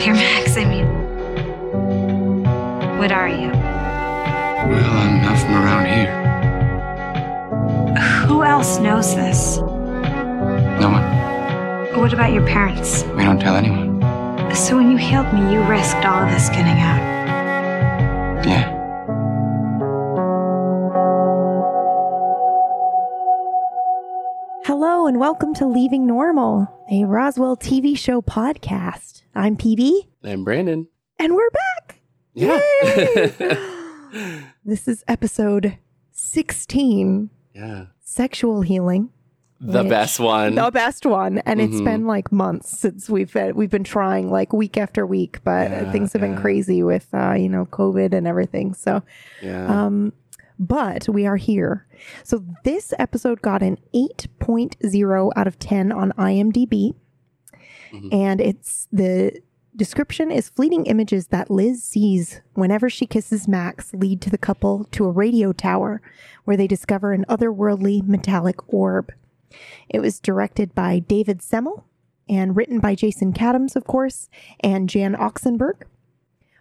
out here, Max. I mean, what are you? Well, I'm not from around here. Who else knows this? No one. What about your parents? We don't tell anyone. So when you healed me, you risked all of us getting out? Yeah. Hello and welcome to Leaving Normal, a Roswell TV show podcast. I'm PB. I'm Brandon. And we're back. Yeah. Yay! This is episode 16. Yeah. Sexual healing. The best one. And It's been like months since we've been trying like week after week, but things have been crazy with, COVID and everything. So, but we are here. So this episode got an 8.0 out of 10 on IMDb. Mm-hmm. And the description is fleeting images that Liz sees whenever she kisses Max lead to the couple to a radio tower where they discover an otherworldly metallic orb. It was directed by David Semel and written by Jason Katims, of course, and Jan Oxenberg.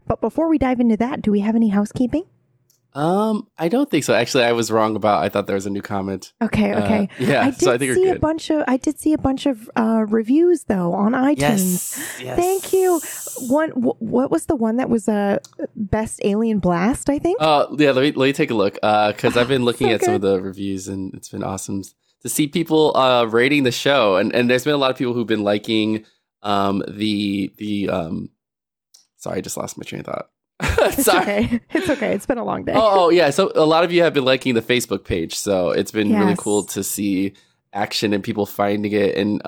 But before we dive into that, do we have any housekeeping? I don't think so. Actually, I was wrong about. I thought there was a new comment. Okay. I did see a bunch of reviews though on iTunes. Yes. Thank you. What was the one that was best Alien Blast? I think. Let me take a look. Because I've been looking at some of the reviews and it's been awesome to see people rating the show. And there's been a lot of people who've been liking Sorry, I just lost my train of thought. It's okay. It's been a long day. Oh yeah. So a lot of you have been liking the Facebook page. So it's been really cool to see action and people finding it and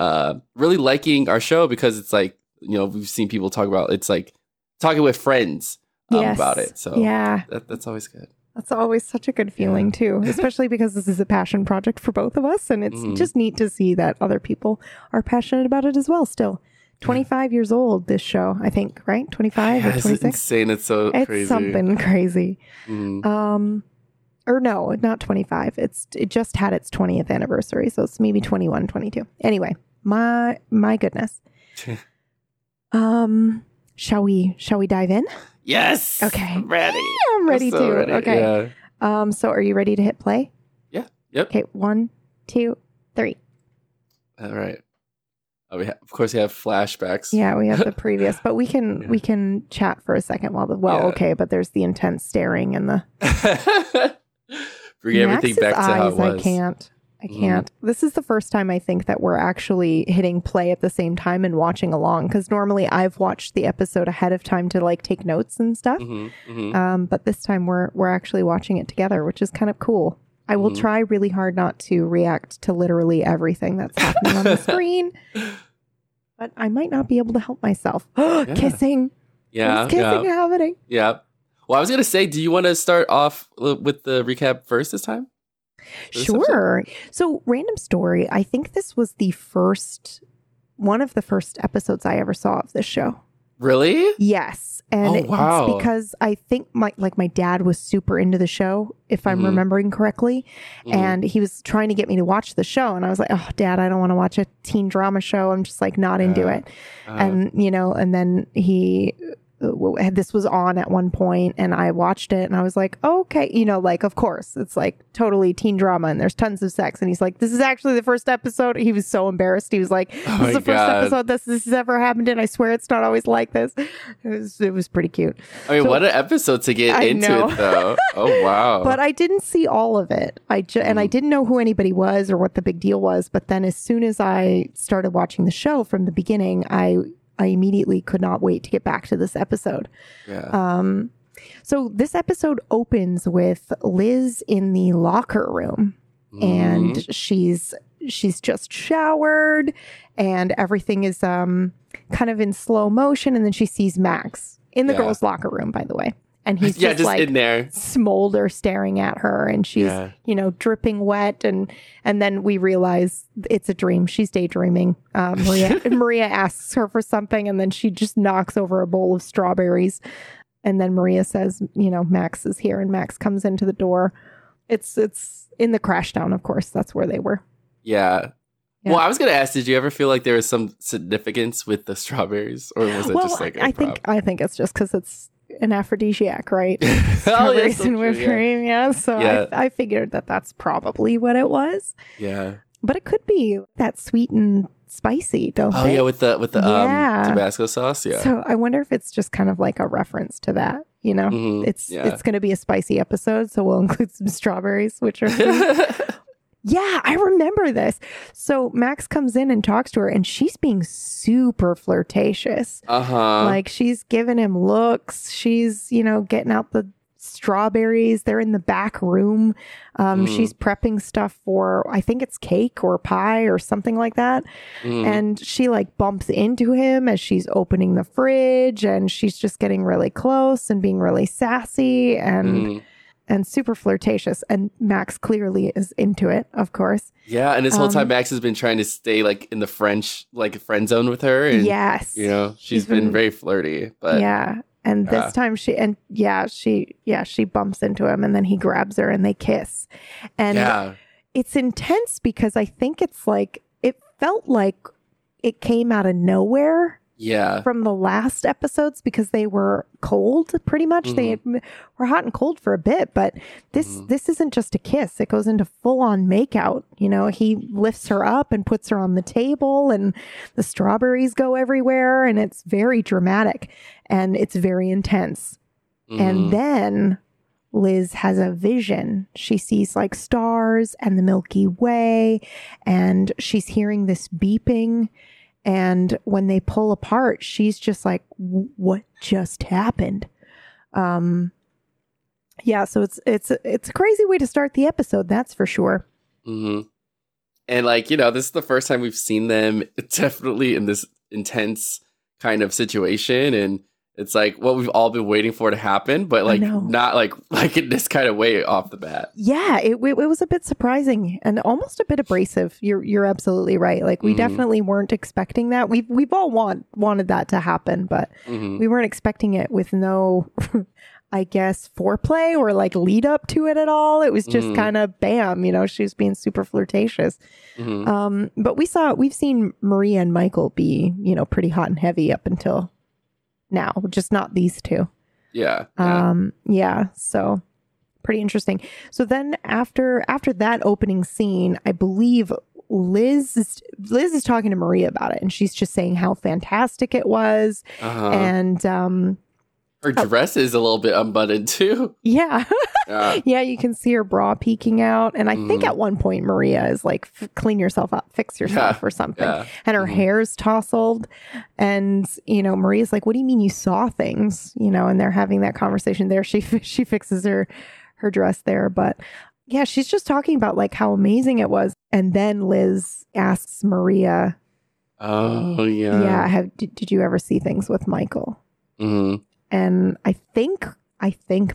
really liking our show because it's like, we've seen people talk about it's like talking with friends about it. So yeah, that's always good. That's always such a good feeling too, especially because this is a passion project for both of us. And it's just neat to see that other people are passionate about it as well still. 25 years old, this show, I think, right? 25 or 26? It's insane. It's so crazy. It's something crazy. Mm. Or no, not 25. It just had its 20th anniversary, so it's maybe 21, 22. Anyway, my goodness. Shall we dive in? Yes. Okay. I'm ready. Yeah, I'm ready too. Ready. Okay. Yeah. So are you ready to hit play? Yeah. Yep. Okay. 1, 2, 3. All right. We have flashbacks. Yeah, we have the previous, but we can we can chat for a second while but there's the intense staring and the bring everything back to how it was. I can't. This is the first time I think that we're actually hitting play at the same time and watching along because normally I've watched the episode ahead of time to like take notes and stuff. Mm-hmm, mm-hmm. But this time we're actually watching it together, which is kind of cool. I will try really hard not to react to literally everything that's happening on the screen, but I might not be able to help myself. Kissing. Yeah. There's kissing happening. Yeah. Well, I was going to say, do you want to start off with the recap first this time? Sure. So, random story. I think this was one of the first episodes I ever saw of this show. Really? Yes. And it's because I think my dad was super into the show, if I'm remembering correctly. Mm-hmm. And he was trying to get me to watch the show. And I was like, oh, Dad, I don't want to watch a teen drama show. I'm just like not into it. And then he... this was on at one point and I watched it and I was like, oh, okay, of course it's like totally teen drama and there's tons of sex. And he's like, this is actually the first episode. He was so embarrassed. He was like, this is the first episode this has ever happened in. I swear it's not always like this. It was pretty cute. I mean, what an episode to get into it though. Oh, wow. But I didn't see all of it. And I didn't know who anybody was or what the big deal was. But then as soon as I started watching the show from the beginning, I immediately could not wait to get back to this episode. Yeah. So this episode opens with Liz in the locker room and she's just showered and everything is kind of in slow motion. And then she sees Max in the girls' locker room, by the way. And he's just like in there. Smolder staring at her and she's, dripping wet. And then we realize it's a dream. She's daydreaming. Maria asks her for something and then she just knocks over a bowl of strawberries. And then Maria says, Max is here and Max comes into the door. It's in the crash down, of course. That's where they were. Yeah. Yeah. Well, I was going to ask, did you ever feel like there was some significance with the strawberries, or was it just like a problem? I think it's just because it's an aphrodisiac, right? Strawberries and whipped cream, yeah. So yeah. I figured that that's probably what it was. Yeah, but it could be that sweet and spicy, don't they? Oh yeah, with the Tabasco sauce. Yeah. So I wonder if it's just kind of like a reference to that. You know, it's going to be a spicy episode, so we'll include some strawberries, which are. Yeah, I remember this. So Max comes in and talks to her, and she's being super flirtatious. Uh-huh. Like, she's giving him looks. She's, getting out the strawberries. They're in the back room. She's prepping stuff for, I think it's cake or pie or something like that. Mm. And she, bumps into him as she's opening the fridge, and she's just getting really close and being really sassy and super flirtatious, and Max clearly is into it, of course. Yeah, and this whole time Max has been trying to stay in the French friend zone with her. And, yes, she's been very flirty. But yeah, and this time she bumps into him, and then he grabs her and they kiss, and it's intense because I think it's it felt like it came out of nowhere. Yeah, from the last episodes because they were cold pretty much. Mm-hmm. They were hot and cold for a bit, but this isn't just a kiss. It goes into full on makeout. He lifts her up and puts her on the table, and the strawberries go everywhere, and it's very dramatic and it's very intense. Mm-hmm. And then Liz has a vision. She sees stars and the Milky Way, and she's hearing this beeping. And when they pull apart, she's just like, what just happened? So it's a crazy way to start the episode. That's for sure. Mm-hmm. And this is the first time we've seen them definitely in this intense kind of situation. And it's what we've all been waiting for to happen, but not like in this kind of way off the bat. Yeah, it was a bit surprising and almost a bit abrasive. You're absolutely right. We definitely weren't expecting that. We've all wanted that to happen, but we weren't expecting it with no, I guess, foreplay or lead up to it at all. It was just kind of bam. She was being super flirtatious. Mm-hmm. But we've seen Maria and Michael be pretty hot and heavy up until now, just not these two. So pretty interesting. So then after that opening scene, I believe Liz is talking to Maria about it, and she's just saying how fantastic it was. Uh-huh. And her dress is a little bit unbuttoned too. Yeah. You can see her bra peeking out. And I think at one point Maria is clean yourself up, fix yourself or something. Yeah. And her hair's tousled. And, Maria's like, what do you mean you saw things? And they're having that conversation there. She fixes her dress there. But yeah, she's just talking about how amazing it was. And then Liz asks Maria. Oh, yeah. Yeah. Did you ever see things with Michael? Mm-hmm. And I think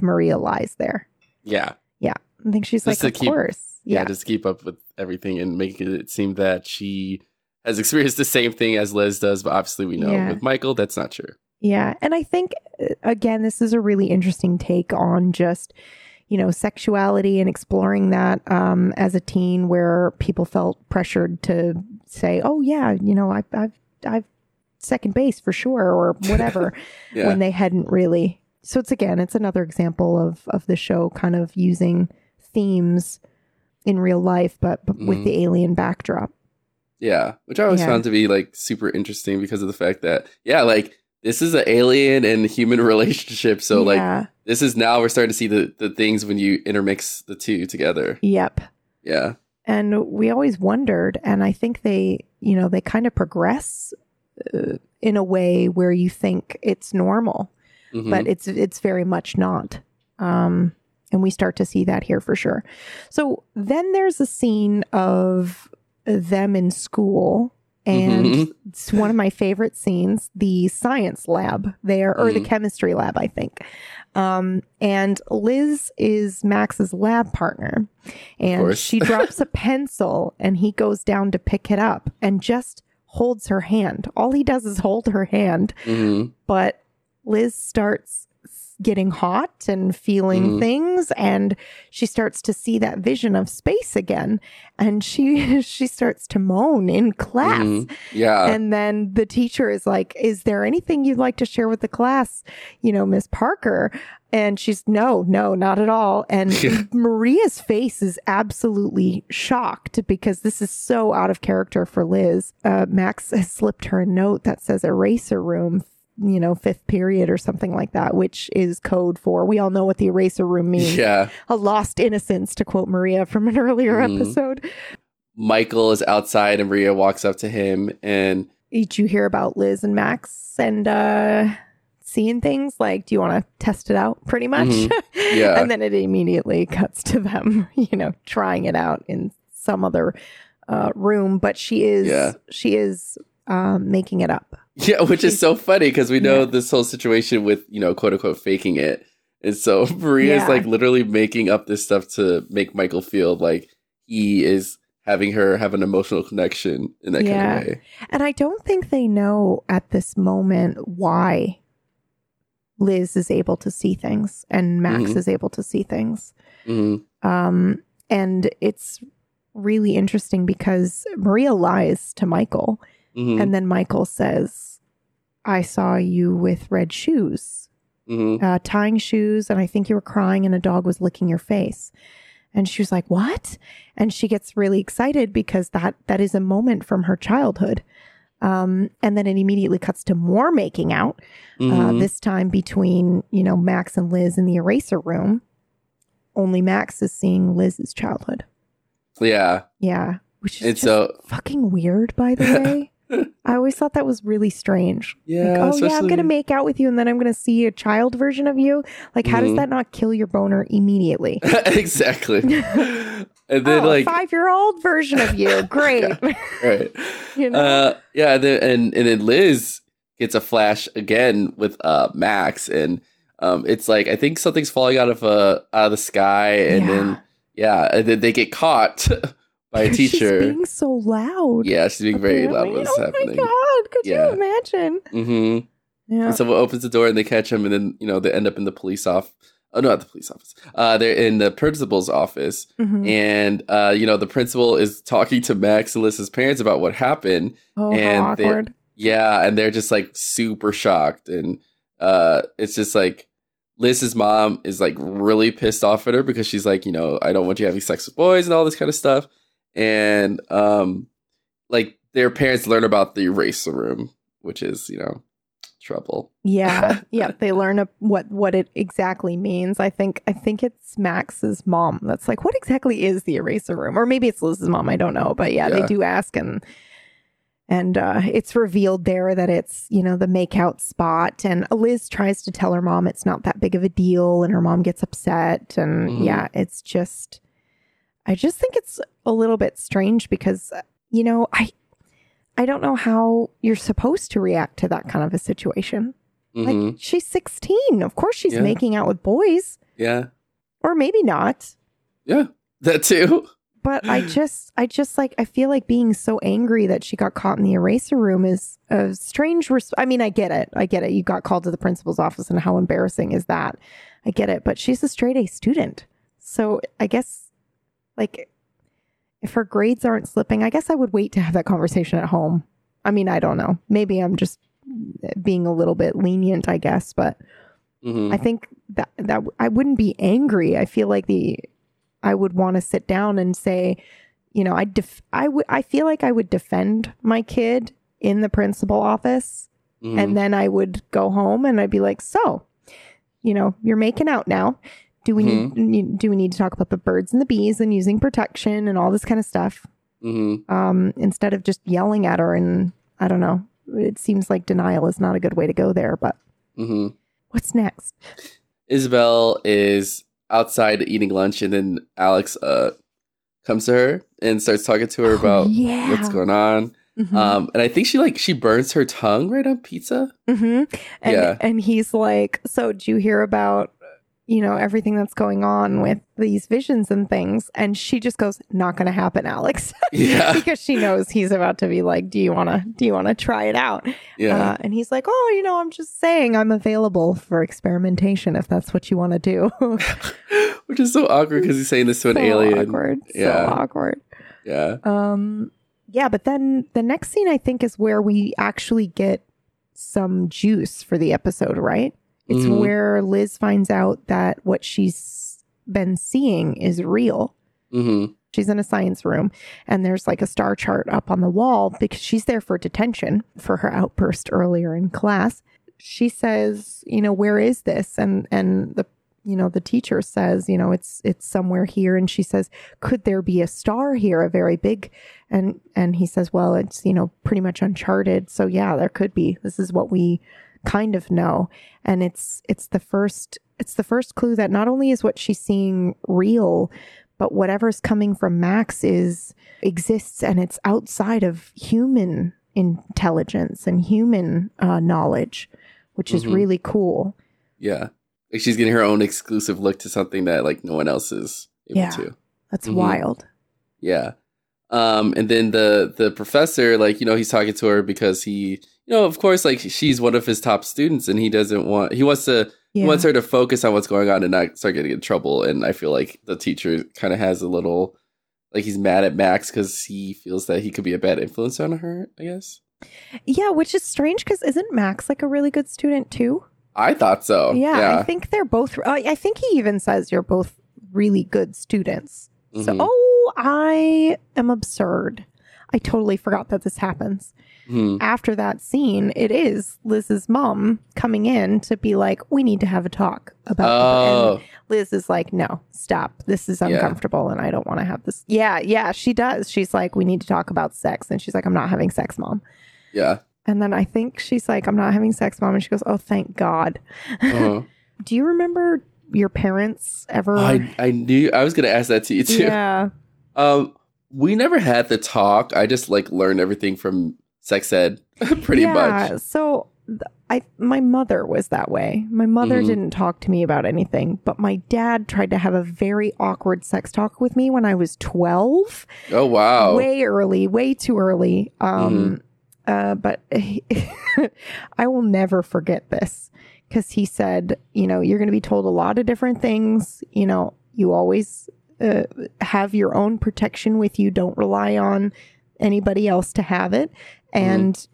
Maria lies there. Yeah. Yeah. I think she's just of course. Yeah. Just keep up with everything and make it seem that she has experienced the same thing as Liz does. But obviously we know with Michael, that's not true. Yeah. And I think, again, this is a really interesting take on just, sexuality and exploring that as a teen where people felt pressured to say, oh, yeah, I've second base for sure or whatever when they hadn't really. So it's another example of the show kind of using themes in real life but with the alien backdrop, which I always found to be super interesting because of the fact that this is an alien and human relationship, so this is now we're starting to see the things when you intermix the two together. And we always wondered, and I think they they kind of progress in a way where you think it's normal, but it's very much not. And we start to see that here for sure. So then there's a scene of them in school, and it's one of my favorite scenes, the science lab there, or the chemistry lab, I think. And Liz is Max's lab partner, and she drops a pencil and he goes down to pick it up and just holds her hand. All he does is hold her hand, but Liz starts getting hot and feeling things. And she starts to see that vision of space again. And she starts to moan in class. Yeah. And then the teacher is like, is there anything you'd like to share with the class? You know, Miss Parker. And she's, no, not at all. And Maria's face is absolutely shocked because this is so out of character for Liz. Max has slipped her a note that says eraser room, you know, fifth period or something like that, which is code for, we all know what the eraser room means. Yeah. A lost innocence, to quote Maria from an earlier episode. Michael is outside and Maria walks up to him and... Did you hear about Liz and Max and... seeing things, like, do you want to test it out, pretty much? Yeah. And then it immediately cuts to them, you know, trying it out in some other room. But she is making it up. Yeah, which is so funny because we know this whole situation with, you know, quote unquote faking it. And so Maria is like literally making up this stuff to make Michael feel like he is having her have an emotional connection in that kind of way. And I don't think they know at this moment why Liz is able to see things and Max is able to see things. And it's really interesting because Maria lies to Michael and then Michael says, I saw you with red shoes, tying shoes. And I think you were crying and a dog was licking your face. And she was like, what? And she gets really excited because that is a moment from her childhood. And then it immediately cuts to more making out, this time between, you know, Max and Liz in the eraser room. Only Max is seeing Liz's childhood. Yeah. Yeah. Which is so fucking weird, by the way. I always thought that was really strange. Yeah. Like, oh, yeah, I'm going to make out with you and then I'm going to see a child version of you. Like, how does that not kill your boner immediately? Exactly. And then, like, a 5-year-old version of you. Great. Right. You know? Yeah. And then Liz gets a flash again with Max. And it's like, I think something's falling out of the sky. And then they get caught by a teacher. She's being so loud. Yeah. She's being very loud. What's happening? Oh, my God. Could you imagine? Yeah. And someone opens the door and they catch him. And then, you know, they end up in the police office. Oh, no, not the police office. They're in the principal's office. And, you know, the principal is talking to Max and Liz's parents about what happened. Oh, and how awkward. And they're just, like, super shocked. And it's just, like, Liz's mom is, like, really pissed off at her because she's like, you know, I don't want you having sex with boys and all this kind of stuff. And, like, their parents learn about the eraser room, which is, you know, trouble. Yeah They learn what it exactly means. I think it's Max's mom that's like, what exactly is the eraser room? Or maybe it's Liz's mom, I don't know, but they do ask, and it's revealed there that it's, you know, the makeout spot. And Liz tries to tell her mom it's not that big of a deal, and her mom gets upset. And it's just, I just think it's a little bit strange because, you know, I don't know how you're supposed to react to that kind of a situation. Like, she's 16. Of course she's making out with boys. Yeah. Or maybe not. Yeah, that too. But I just like, I feel like being so angry that she got caught in the eraser room is a strange... I mean, I get it. You got called to the principal's office, and how embarrassing is that? I get it. But she's a straight A student. So I guess, like... if her grades aren't slipping, I guess I would wait to have that conversation at home. I mean, I don't know. Maybe I'm just being a little bit lenient, I guess. But I think that I wouldn't be angry. I feel like I would want to sit down and say, you know, I feel like I would defend my kid in the principal office. And then I would go home and I'd be like, so, you know, you're making out now. Do we need to talk about the birds and the bees and using protection and all this kind of stuff? Instead of just yelling at her, and I don't know, it seems like denial is not a good way to go there. But what's next? Isabel is outside eating lunch, and then Alex comes to her and starts talking to her about what's going on. And I think she burns her tongue right on pizza. And he's like, so do you hear about you know, everything that's going on with these visions and things. And she just goes, not going to happen, Alex. Yeah. Because she knows he's about to be like, do you want to try it out? Yeah. And he's like, oh, you know, I'm just saying I'm available for experimentation if that's what you want to do. Which is so awkward because he's saying this to an alien. Awkward. Yeah. So awkward. Yeah. Yeah. But then the next scene, I think, is where we actually get some juice for the episode, right? It's where Liz finds out that what she's been seeing is real. Mm-hmm. She's in a science room and there's like a star chart up on the wall because she's there for detention for her outburst earlier in class. She says, you know, where is this? And the, you know, the teacher says, you know, it's somewhere here. And she says, could there be a star here, a very big? And he says, well, it's, you know, pretty much uncharted. So yeah, there could be. This is what we kind of know. And it's the first clue that not only is what she's seeing real, but whatever's coming from Max exists, and it's outside of human intelligence and human knowledge, which is really cool. Yeah, like she's getting her own exclusive look to something that like no one else is able to. That's wild. Yeah. And then the professor, like, you know, he's talking to her because he, you know, of course, like she's one of his top students and he wants her to focus on what's going on and not start getting in trouble. And I feel like the teacher kind of has a little, like he's mad at Max because he feels that he could be a bad influence on her, I guess. Yeah, which is strange because isn't Max like a really good student too? I thought so. Yeah. I think they're both, I think he even says you're both really good students. Mm-hmm. So, oh, I am absurd. I totally forgot that this happens. After that scene, it is Liz's mom coming in to be like, we need to have a talk about it. And Liz is like, no, stop. This is uncomfortable and I don't want to have this. Yeah, she does. She's like, we need to talk about sex. And she's like, I'm not having sex, Mom. Yeah. And then I think she's like, I'm not having sex, Mom. And she goes, oh, thank God. Uh-huh. Do you remember your parents ever? I knew. I was going to ask that to you too. Yeah. We never had the talk. I just like learned everything from sex ed, pretty much. Yeah, so my mother was that way. My mother didn't talk to me about anything, but my dad tried to have a very awkward sex talk with me when I was 12. Oh, wow. Way too early. But I will never forget this because he said, you know, you're going to be told a lot of different things. You know, you always have your own protection with you. Don't rely on anybody else to have it. And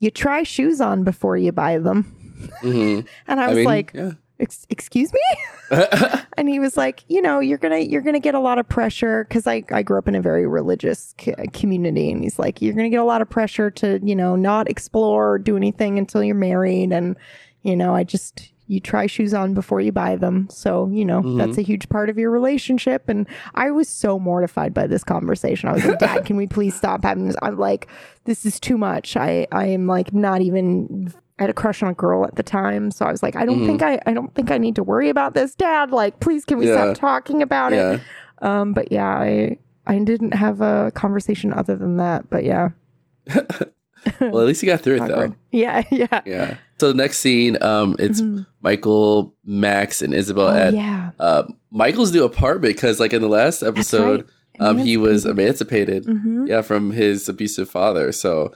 you try shoes on before you buy them. Mm-hmm. And I was like, yeah. Excuse me? And he was like, you know, you're going to get a lot of pressure. Because I grew up in a very religious community. And he's like, you're going to get a lot of pressure to, you know, not explore or do anything until you're married. And, you know, you try shoes on before you buy them. So, you know, that's a huge part of your relationship. And I was so mortified by this conversation. I was like, Dad, can we please stop having this? I'm like, this is too much. I am like not even, I had a crush on a girl at the time. So I was like, I don't think I need to worry about this, Dad. Like, please, can we stop talking about it? But yeah, I didn't have a conversation other than that. But yeah. Well, at least you got through it, though. Yeah. So the next scene, it's Michael, Max, and Isabel at Michael's new apartment because, like in the last episode, right. He was emancipated, from his abusive father. So,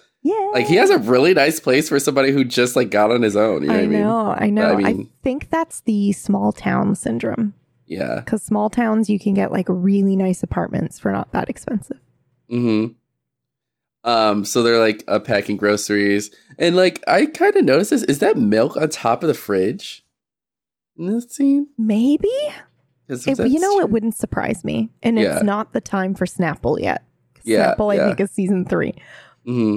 like he has a really nice place for somebody who just like got on his own. You know I know. But, I think that's the small town syndrome. Yeah, because small towns you can get like really nice apartments for not that expensive. Mm-hmm. So they're like packing groceries and like I kind of noticed this. Is that milk on top of the fridge in this scene? Maybe. It wouldn't surprise me. And it's not the time for Snapple yet. Snapple, I think, is season 3. Mm-hmm.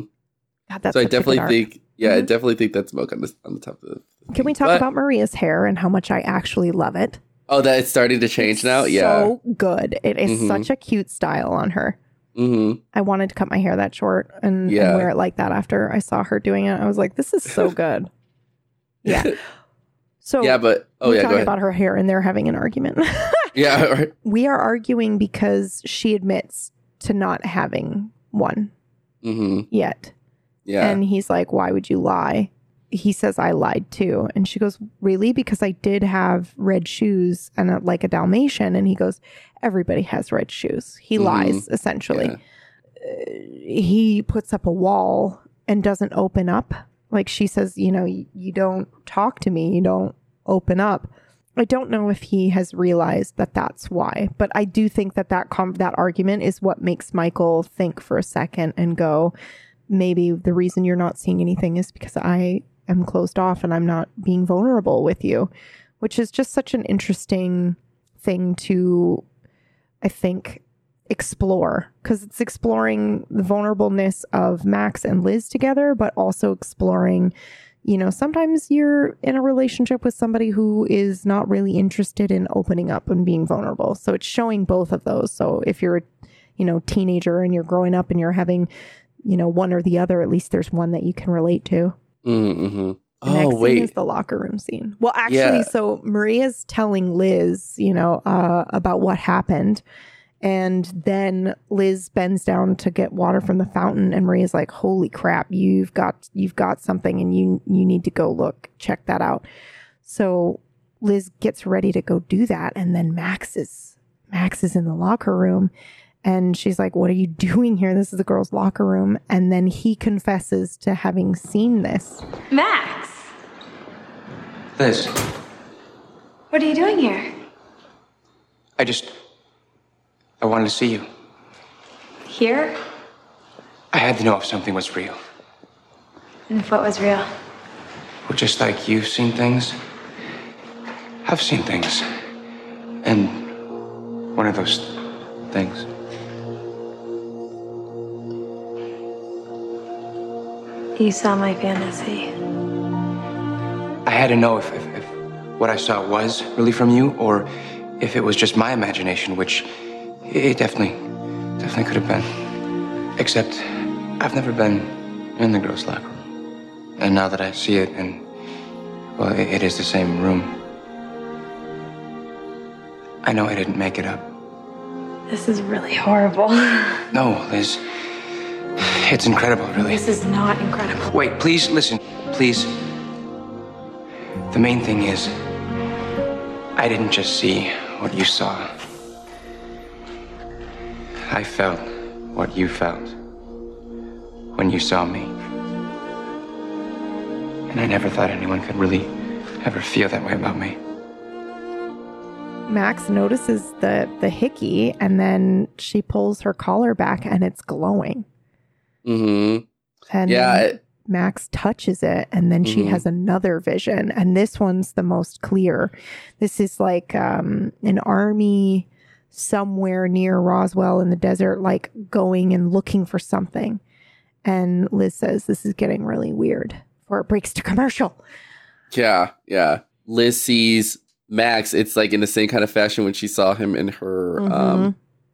God, that's so I definitely think. Yeah, I definitely think that's milk on the top of the fridge. Can we talk about Maria's hair and how much I actually love it? Oh, that it's starting to change now. Yeah, so good. It is such a cute style on her. Mm-hmm. I wanted to cut my hair that short and wear it like that after I saw her doing it. I was like, this is so good. Yeah. So yeah, but talking about her hair and they're having an argument. Yeah. Right. We are arguing because she admits to not having one yet. Yeah. And he's like, why would you lie? he says, I lied too. And she goes, really? Because I did have red shoes and like a Dalmatian. And he goes, everybody has red shoes. He lies, essentially. Yeah. He puts up a wall and doesn't open up. Like she says, you know, you don't talk to me. You don't open up. I don't know if he has realized that that's why. But I do think that that argument is what makes Michael think for a second and go, maybe the reason you're not seeing anything is because I'm closed off and I'm not being vulnerable with you, which is just such an interesting thing to, I think, explore, because it's exploring the vulnerableness of Max and Liz together, but also exploring, you know, sometimes you're in a relationship with somebody who is not really interested in opening up and being vulnerable. So it's showing both of those. So if you're a, you know, teenager and you're growing up and you're having, you know, one or the other, at least there's one that you can relate to. Mm-hmm. Oh, next wait. Scene is the locker room scene. Well, actually, So Maria's telling Liz, you know, about what happened. And then Liz bends down to get water from the fountain. And Maria's like, holy crap, you've got something and you need to go look, check that out. So Liz gets ready to go do that. And then Max is in the locker room. And she's like, what are you doing here? This is the girls' locker room. And then he confesses to having seen this. Max! Liz. What are you doing here? I wanted to see you. Here? I had to know if something was real. And if what was real? Well, just like you've seen things, I've seen things. And one of those things. You saw my fantasy. I had to know if what I saw was really from you, or if it was just my imagination, which it definitely could have been. Except I've never been in the girls' locker room. And now that I see it, and, well, it is the same room. I know I didn't make it up. This is really horrible. No, Liz. It's incredible, really. This is not incredible. Wait, please listen. Please. The main thing is, I didn't just see what you saw. I felt what you felt when you saw me. And I never thought anyone could really ever feel that way about me. Max notices the hickey, and then she pulls her collar back and it's glowing. Mm-hmm. And Max touches it, and then she has another vision, and this one's the most clear. This is like an army somewhere near Roswell in the desert, like going and looking for something. And Liz says, this is getting really weird, before it breaks to commercial. Yeah. Liz sees Max. It's like in the same kind of fashion when she saw him in her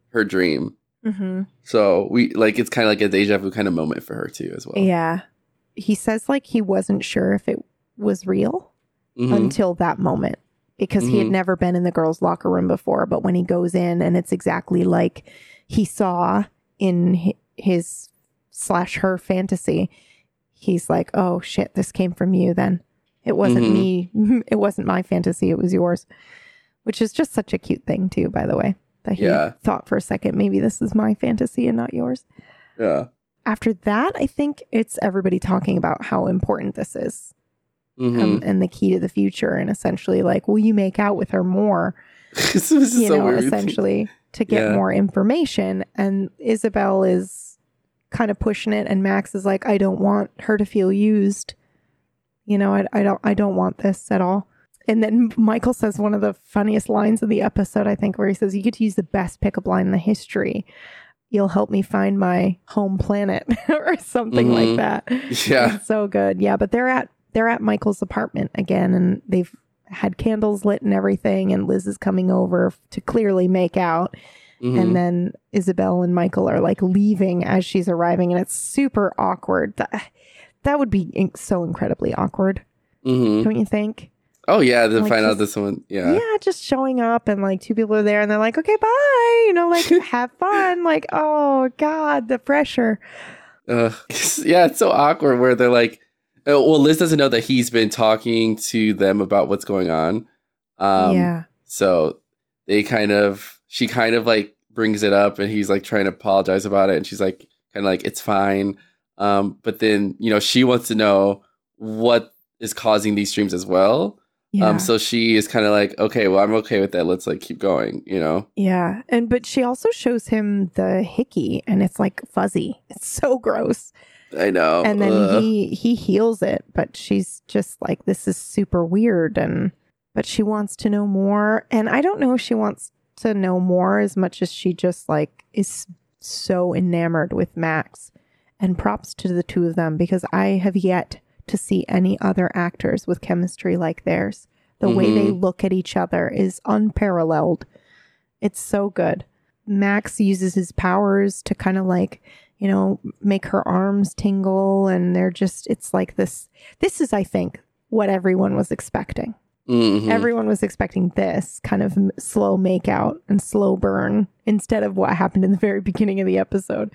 her dream. Mm-hmm. So it's kind of like a deja vu kind of moment for her too as well. Yeah. He says like he wasn't sure if it was real until that moment, because he had never been in the girls' locker room before. But when he goes in and it's exactly like he saw in his /her fantasy, he's like, oh shit, this came from you then. It wasn't me. It wasn't my fantasy. It was yours, which is just such a cute thing too, by the way. That he thought for a second, maybe this is my fantasy and not yours. Yeah. After that, I think it's everybody talking about how important this is and the key to the future. And essentially like, will you make out with her more? This is so weird. Essentially to get more information. And Isabel is kind of pushing it. And Max is like, I don't want her to feel used. You know, I don't want this at all. And then Michael says one of the funniest lines of the episode, I think, where he says, you get to use the best pickup line in the history. You'll help me find my home planet or something like that. Yeah. It's so good. Yeah. But they're at Michael's apartment again, and they've had candles lit and everything. And Liz is coming over to clearly make out. Mm-hmm. And then Isabel and Michael are like leaving as she's arriving. And it's super awkward. That would be so incredibly awkward. Mm-hmm. Don't you think? Oh, yeah, to find out this one. Yeah. Yeah, just showing up and like two people are there and they're like, okay, bye. You know, like have fun. Like, oh, God, the pressure. Yeah, it's so awkward where they're like, Well, Liz doesn't know that he's been talking to them about what's going on. Yeah. So they kind of, she kind of like brings it up and he's like trying to apologize about it. And she's like, kind of like, it's fine. But then, you know, she wants to know what is causing these dreams as well. Yeah. So she is kind of like, okay, well, I'm okay with that. Let's like keep going, you know? Yeah. And, but she also shows him the hickey and it's like fuzzy. It's so gross. I know. And then he heals it, but she's just like, this is super weird. And, but she wants to know more. And I don't know if she wants to know more as much as she just like is so enamored with Max. And props to the two of them, because I have yet to see any other actors with chemistry like theirs. The mm-hmm. way they look at each other is unparalleled. It's so good. Max uses his powers to kind of like, you know, make her arms tingle. And they're just, it's like this. This is, I think, what everyone was expecting. Mm-hmm. Everyone was expecting this kind of slow makeout and slow burn instead of what happened in the very beginning of the episode.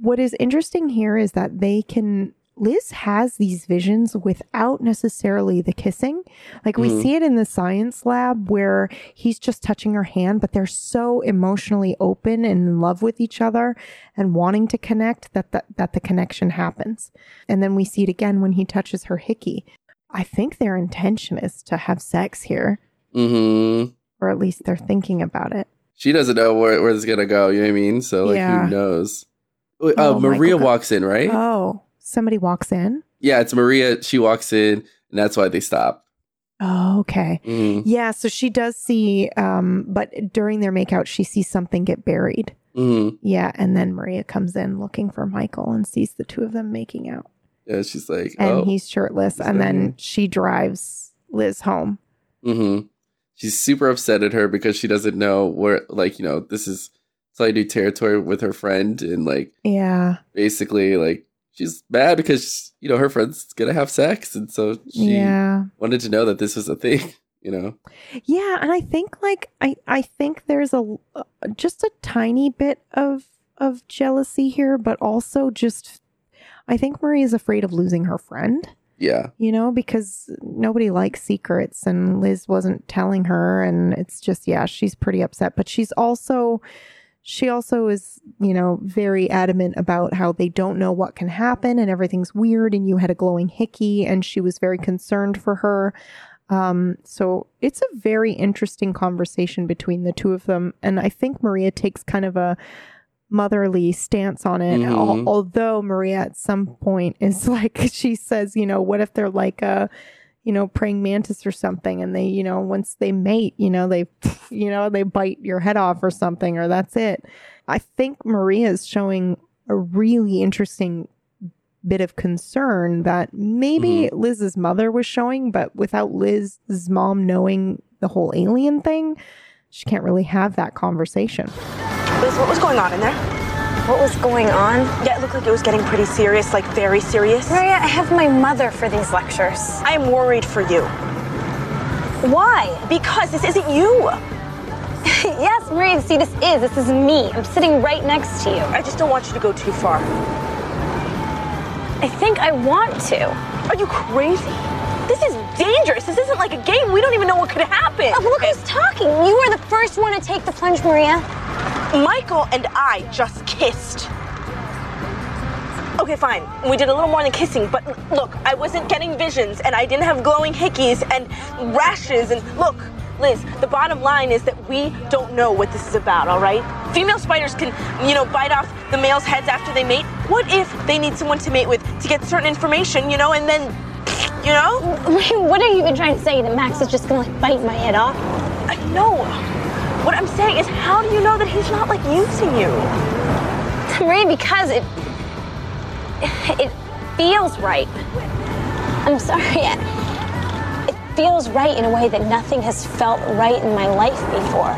What is interesting here is that they can, Liz has these visions without necessarily the kissing. Like we mm-hmm. see it in the science lab where he's just touching her hand, but they're so emotionally open and in love with each other and wanting to connect that the connection happens. And then we see it again when he touches her hickey. I think their intention is to have sex here. Mm-hmm. Or at least they're thinking about it. She doesn't know where this is going to go. You know what I mean? So, like, yeah. Who knows? Maria walks in, right? Oh, somebody walks in? Yeah, it's Maria. She walks in, and that's why they stop. Oh, okay. Mm-hmm. Yeah, so she does see, but during their makeout, she sees something get buried. Mm-hmm. Yeah, and then Maria comes in looking for Michael and sees the two of them making out. Yeah, she's like, oh. And he's shirtless. And then she drives Liz home. Mm-hmm. She's super upset at her because she doesn't know where, like, you know, this is slightly new territory with her friend. And, like, yeah, basically, like, she's mad because, you know, her friend's going to have sex. And so she wanted to know that this was a thing, you know? Yeah. And I think, like, I think there's just a tiny bit of jealousy here, but also just, I think Maria's afraid of losing her friend. Yeah. You know, because nobody likes secrets and Liz wasn't telling her. And it's just, yeah, she's pretty upset. But she also is, you know, very adamant about how they don't know what can happen and everything's weird. And you had a glowing hickey and she was very concerned for her. So it's a very interesting conversation between the two of them. And I think Maria takes kind of a motherly stance on it. Mm-hmm. Although Maria at some point is like, she says, you know, what if they're like a, you know, praying mantis or something, and they, you know, once they mate, you know, they bite your head off or something, or that's it. I think Maria is showing a really interesting bit of concern that maybe mm-hmm. Liz's mother was showing, but without Liz's mom knowing the whole alien thing, she can't really have that conversation. Liz, what was going on in there? What was going on? Yeah, it looked like it was getting pretty serious, like very serious. Maria, I have my mother for these lectures. I am worried for you. Why? Because this isn't you. Yes, Maria, see, this is. This is me. I'm sitting right next to you. I just don't want you to go too far. I think I want to. Are you crazy? This is dangerous. This isn't like a game. We don't even know what could happen. Oh, look who's talking. You were the first one to take the plunge, Maria. Michael and I just kissed. Okay, fine. We did a little more than kissing, but look, I wasn't getting visions, and I didn't have glowing hickeys and rashes, and look, Liz, the bottom line is that we don't know what this is about, all right? Female spiders can, you know, bite off the male's heads after they mate. What if they need someone to mate with to get certain information, you know, and then, you know? What are you even trying to say, that Max is just gonna, like, bite my head off? I know. What I'm saying is, how do you know that he's not, like, using you? Marie, because it feels right. I'm sorry. It feels right in a way that nothing has felt right in my life before.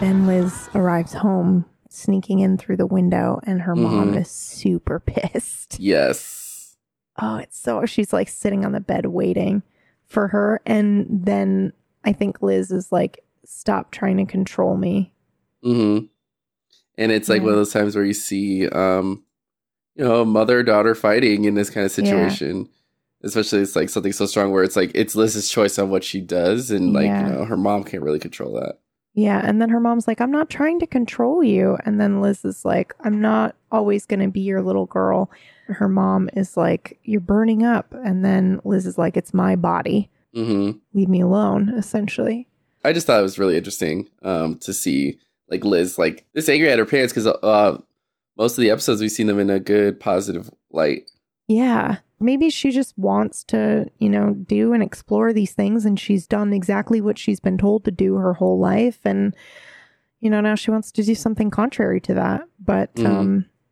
Then Liz arrives home, sneaking in through the window, and her mom is super pissed. Yes. Oh, she's, like, sitting on the bed waiting for her. And then I think Liz is, like, stop trying to control me. Mm-hmm. And it's like one of those times where you see, you know, mother-daughter fighting in this kind of situation. Yeah. Especially it's like something so strong where it's like it's Liz's choice on what she does, and like, you know, her mom can't really control that. Yeah, and then her mom's like, I'm not trying to control you. And then Liz is like, I'm not always going to be your little girl. Her mom is like, you're burning up. And then Liz is like, it's my body. Mm-hmm. Leave me alone, essentially. I just thought it was really interesting to see, like, Liz, like, this angry at her parents because most of the episodes we've seen them in a good, positive light. Yeah. Maybe she just wants to, you know, do and explore these things, and she's done exactly what she's been told to do her whole life, and, you know, now she wants to do something contrary to that. But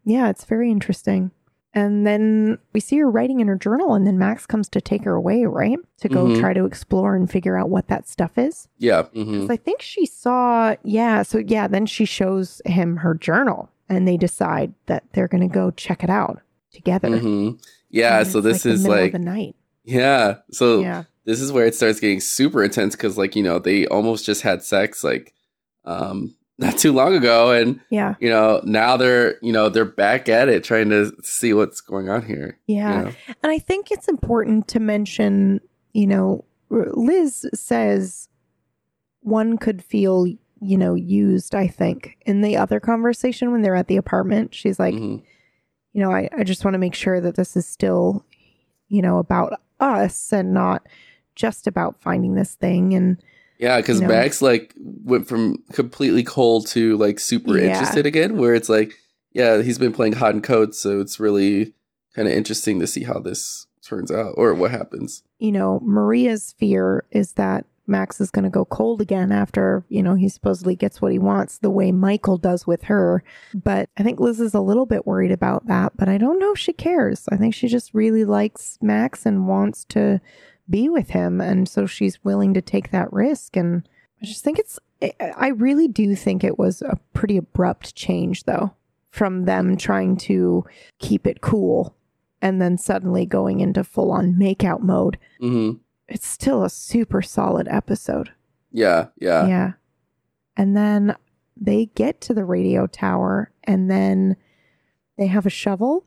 yeah, it's very interesting. And then we see her writing in her journal, and then Max comes to take her away, right? To go try to explore and figure out what that stuff is. Yeah. Mm-hmm. I think she saw, then she shows him her journal, and they decide that they're going to go check it out together. Mm-hmm. Yeah, so this is like the night. Yeah, so this is where it starts getting super intense because, like, you know, they almost just had sex like not too long ago, and you know, now they're back at it trying to see what's going on here. Yeah, you know? And I think it's important to mention, you know, Liz says one could feel, you know, used. I think in the other conversation when they're at the apartment, she's like. Mm-hmm. You know, I just want to make sure that this is still, you know, about us and not just about finding this thing. And yeah, because, you know, Max like went from completely cold to like super interested again, where it's like, yeah, he's been playing hot and cold. So it's really kind of interesting to see how this turns out or what happens. You know, Maria's fear is that Max is going to go cold again after, you know, he supposedly gets what he wants the way Michael does with her. But I think Liz is a little bit worried about that, but I don't know if she cares. I think she just really likes Max and wants to be with him. And so she's willing to take that risk. And I just think I really do think it was a pretty abrupt change, though, from them trying to keep it cool and then suddenly going into full on makeout mode. Mm-hmm. It's still a super solid episode. Yeah, yeah. Yeah. And then they get to the radio tower, and then they have a shovel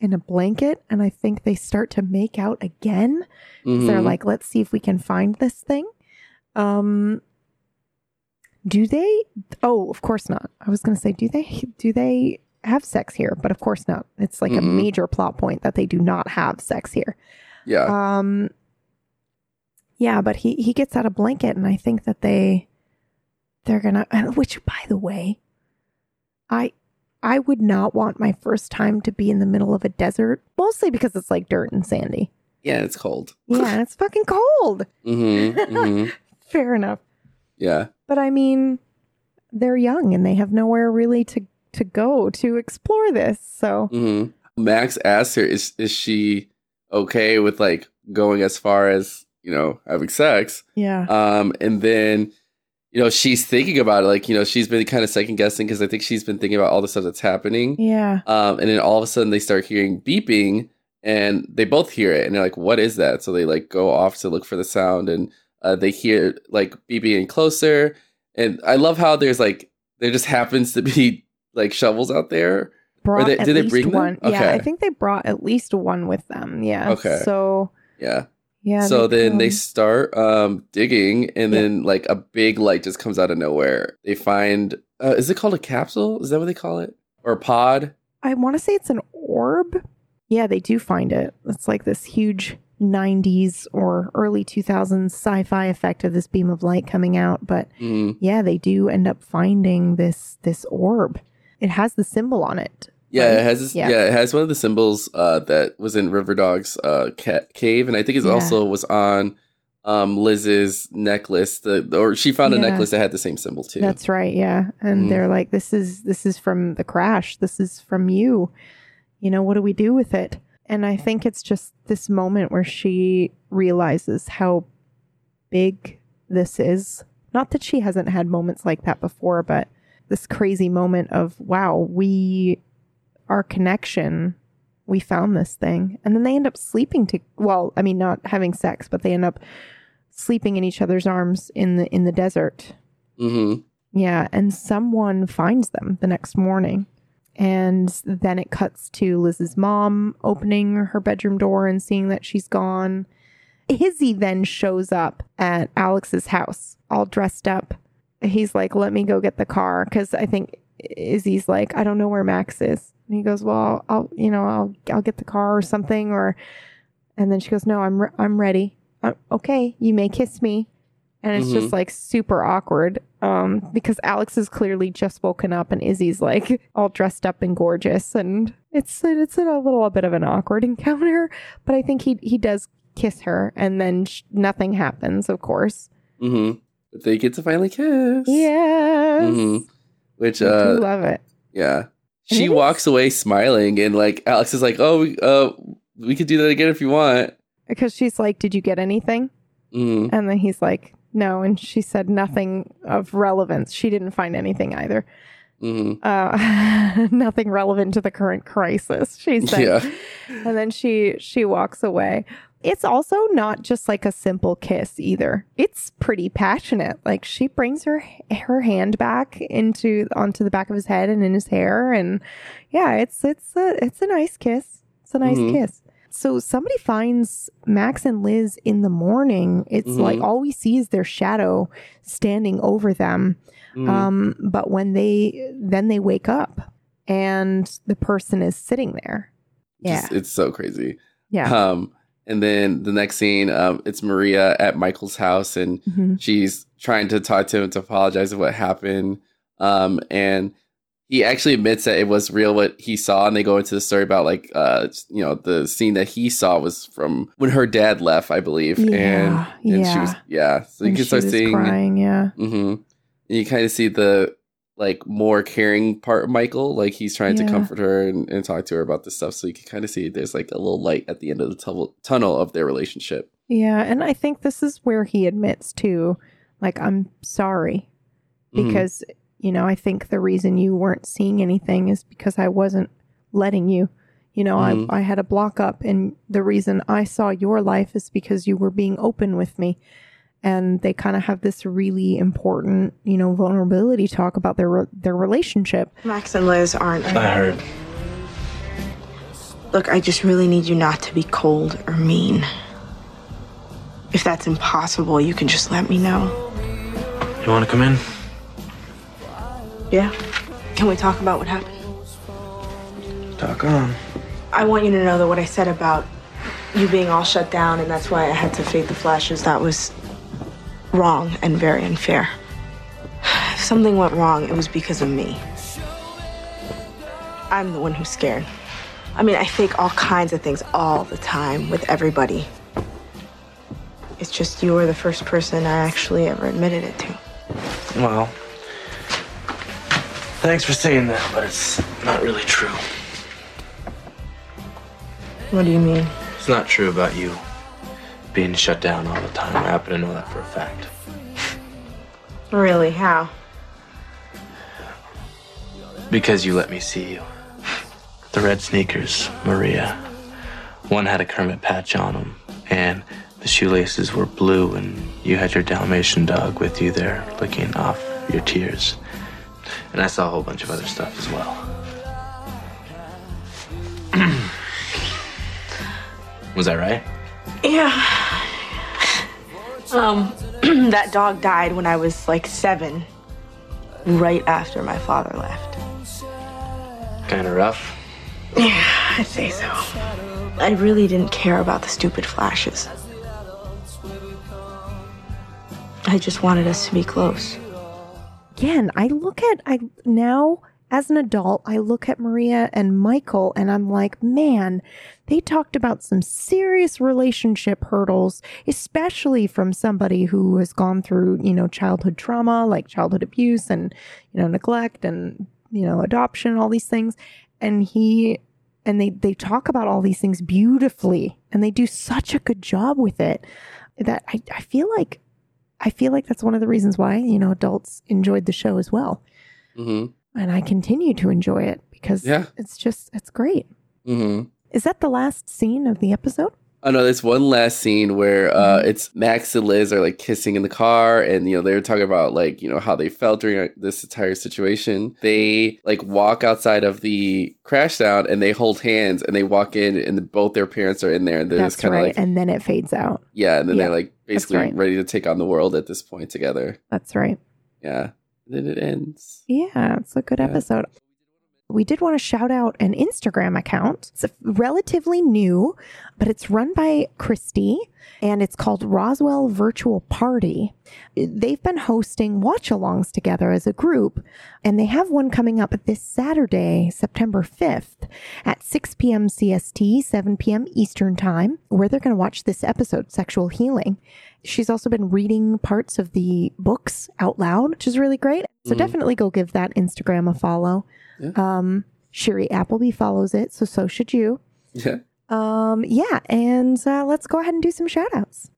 and a blanket, and I think they start to make out again. Mm-hmm. So they're like, let's see if we can find this thing. Do they? Oh, of course not. I was going to say, do they have sex here? But of course not. It's like a major plot point that they do not have sex here. Yeah. Yeah, but he gets out a blanket, and I think that they're going to... Which, by the way, I would not want my first time to be in the middle of a desert, mostly because it's like dirt and sandy. Yeah, it's cold. Yeah, it's fucking cold. Mm-hmm, mm-hmm. Fair enough. Yeah. But I mean, they're young, and they have nowhere really to go to explore this, so... Mm-hmm. Max asks her, is she okay with, like, going as far as... you know, having sex. Yeah. And then, you know, she's thinking about it. Like, you know, she's been kind of second guessing because I think she's been thinking about all the stuff that's happening. Yeah. And then all of a sudden they start hearing beeping, and they both hear it, and they're like, what is that? So they like go off to look for the sound, and they hear like beeping closer. And I love how there's like, there just happens to be like shovels out there. Did they bring one? Okay. Yeah. I think they brought at least one with them. Yeah. Okay. So. Yeah. Yeah. So then they start digging, and then like a big light just comes out of nowhere. They find is it called a capsule? Is that what they call it? Or a pod? I want to say it's an orb. Yeah, they do find it. It's like this huge 90s or early 2000s sci-fi effect of this beam of light coming out. But yeah, they do end up finding this orb. It has the symbol on it. Yeah, it has it has one of the symbols that was in Riverdog's cave, and I think it also was on Liz's necklace. She found a necklace that had the same symbol too. That's right, yeah. And they're like, "This is from the crash. This is from you. You know, what do we do with it?" And I think it's just this moment where she realizes how big this is. Not that she hasn't had moments like that before, but this crazy moment of wow, our connection, we found this thing. And then they end up sleeping not having sex, but they end up sleeping in each other's arms in the desert. Mm-hmm. Yeah. And someone finds them the next morning, And then it cuts to Liz's mom opening her bedroom door and seeing that she's gone. Hizzy then shows up at Alex's house, all dressed up. He's like, let me go get the car. Because I think Izzy's like, I don't know where Max is. And he goes, well, I'll get the car or something. And then she goes, no, I'm ready. Okay, you may kiss me. And it's just like super awkward because Alex is clearly just woken up and Izzy's like all dressed up and gorgeous. And it's a little bit of an awkward encounter. But I think he does kiss her and then nothing happens, of course. Mm-hmm. They get to finally kiss. Yes. Mm-hmm. Which I do love it. Yeah. She walks away smiling and like Alex is like, oh, we could do that again if you want. Because she's like, did you get anything? Mm-hmm. And then he's like, no. And she said nothing of relevance. She didn't find anything either. Mm-hmm. Nothing relevant to the current crisis, she said. Yeah. And then she walks away. It's also not just like a simple kiss either. It's pretty passionate. Like she brings her hand back onto the back of his head and in his hair, and yeah, it's a nice kiss. It's a nice kiss. So somebody finds Max and Liz in the morning. It's like all we see is their shadow standing over them. But when they wake up and the person is sitting there. Yeah, it's so crazy. Yeah. And then the next scene, it's Maria at Michael's house, and she's trying to talk to him to apologize for what happened. And he actually admits that it was real what he saw, and they go into the story about the scene that he saw was from when her dad left, I believe. Yeah, and yeah. She was, yeah. So you can start seeing crying, yeah. Mm-hmm. And you kind of see the like more caring part of Michael, like he's trying to comfort her and talk to her about this stuff. So you can kind of see there's like a little light at the end of the tunnel of their relationship. Yeah, and I think this is where he admits to, like, I'm sorry because. You know, I think the reason you weren't seeing anything is because I wasn't letting you. You know, I had a block up, and the reason I saw your life is because you were being open with me. And they kind of have this really important, you know, vulnerability talk about their relationship. Max and Liz aren't. I heard. Look, I just really need you not to be cold or mean. If that's impossible, you can just let me know. You want to come in? Yeah. Can we talk about what happened? Talk on. I want you to know that what I said about you being all shut down and that's why I had to fade the flashes, that was wrong and very unfair. If something went wrong, it was because of me. I'm the one who's scared. I mean, I fake all kinds of things all the time with everybody. It's just you were the first person I actually ever admitted it to. Well... thanks for saying that, but it's not really true. What do you mean? It's not true about you being shut down all the time. I happen to know that for a fact. Really? How? Because you let me see you. The red sneakers, Maria. One had a Kermit patch on them, and the shoelaces were blue, and you had your Dalmatian dog with you there, licking off your tears. And I saw a whole bunch of other stuff as well. Was that right? Yeah. That dog died when I was like 7, right after my father left. Kind of rough? Yeah, I'd say so. I really didn't care about the stupid flashes. I just wanted us to be close. Again, now as an adult, I look at Maria and Michael and I'm like, man, they talked about some serious relationship hurdles, especially from somebody who has gone through, you know, childhood trauma, like childhood abuse and, you know, neglect and, you know, adoption, all these things. And they talk about all these things beautifully and they do such a good job with it that I feel like that's one of the reasons why, you know, adults enjoyed the show as well. Mm-hmm. And I continue to enjoy it because it's great. Mm-hmm. Is that the last scene of the episode? Oh no, there's one last scene where it's Max and Liz are like kissing in the car, and you know they're talking about like, you know, how they felt during this entire situation. They like walk outside of the crash down and they hold hands and they walk in, and both their parents are in there, and they're just kind of like, and then it fades out. Yeah, and then they're like basically ready to take on the world at this point together. That's right. Yeah. And then it ends. Yeah, it's a good episode. We did want to shout out an Instagram account. It's relatively new, but it's run by Christy, and it's called Roswell Virtual Party. They've been hosting watch-alongs together as a group, and they have one coming up this Saturday, September 5th at 6 p.m. CST, 7 p.m. Eastern Time, where they're going to watch this episode, Sexual Healing. She's also been reading parts of the books out loud, which is really great. So definitely go give that Instagram a follow. Yeah. Shiri Appleby follows it, so should you. Yeah. And let's go ahead and do some shout outs.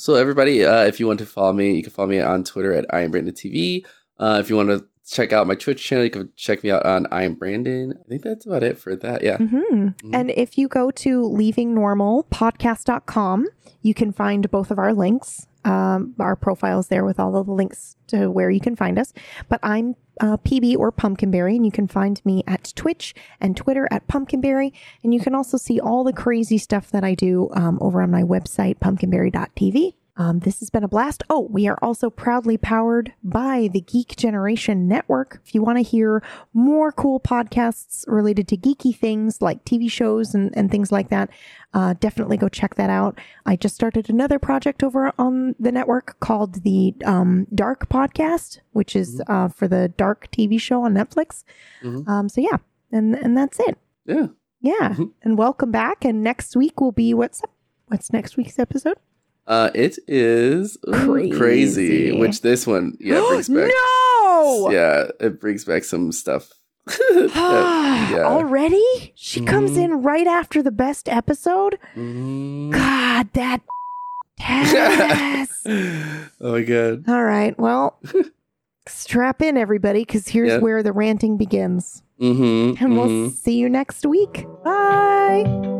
So everybody, if you want to follow me, you can follow me on Twitter at I Am Brandon TV. If you want to check out my Twitch channel, you can check me out on I Am Brandon. I think that's about it for that. Yeah. Mm-hmm. Mm-hmm. And if you go to leavingnormalpodcast.com, you can find both of our links. Our profile's there with all of the links to where you can find us. But I'm PB or Pumpkinberry, and you can find me at Twitch and Twitter at Pumpkinberry. And you can also see all the crazy stuff that I do over on my website, pumpkinberry.tv. This has been a blast. Oh, we are also proudly powered by the Geek Generation Network. If you want to hear more cool podcasts related to geeky things like TV shows and things like that, definitely go check that out. I just started another project over on the network called the Dark podcast, which is for the Dark TV show on Netflix. Mm-hmm. So yeah, and that's it. Yeah. Yeah. Mm-hmm. And welcome back. And next week will be what's next week's episode? It is crazy, which this one, brings back. No! Yeah, it brings back some stuff. Already? She comes in right after the best episode? God, that ass. Oh, my God. All right, well, strap in, everybody, because here's where the ranting begins. Mm-hmm, and we'll see you next week. Bye!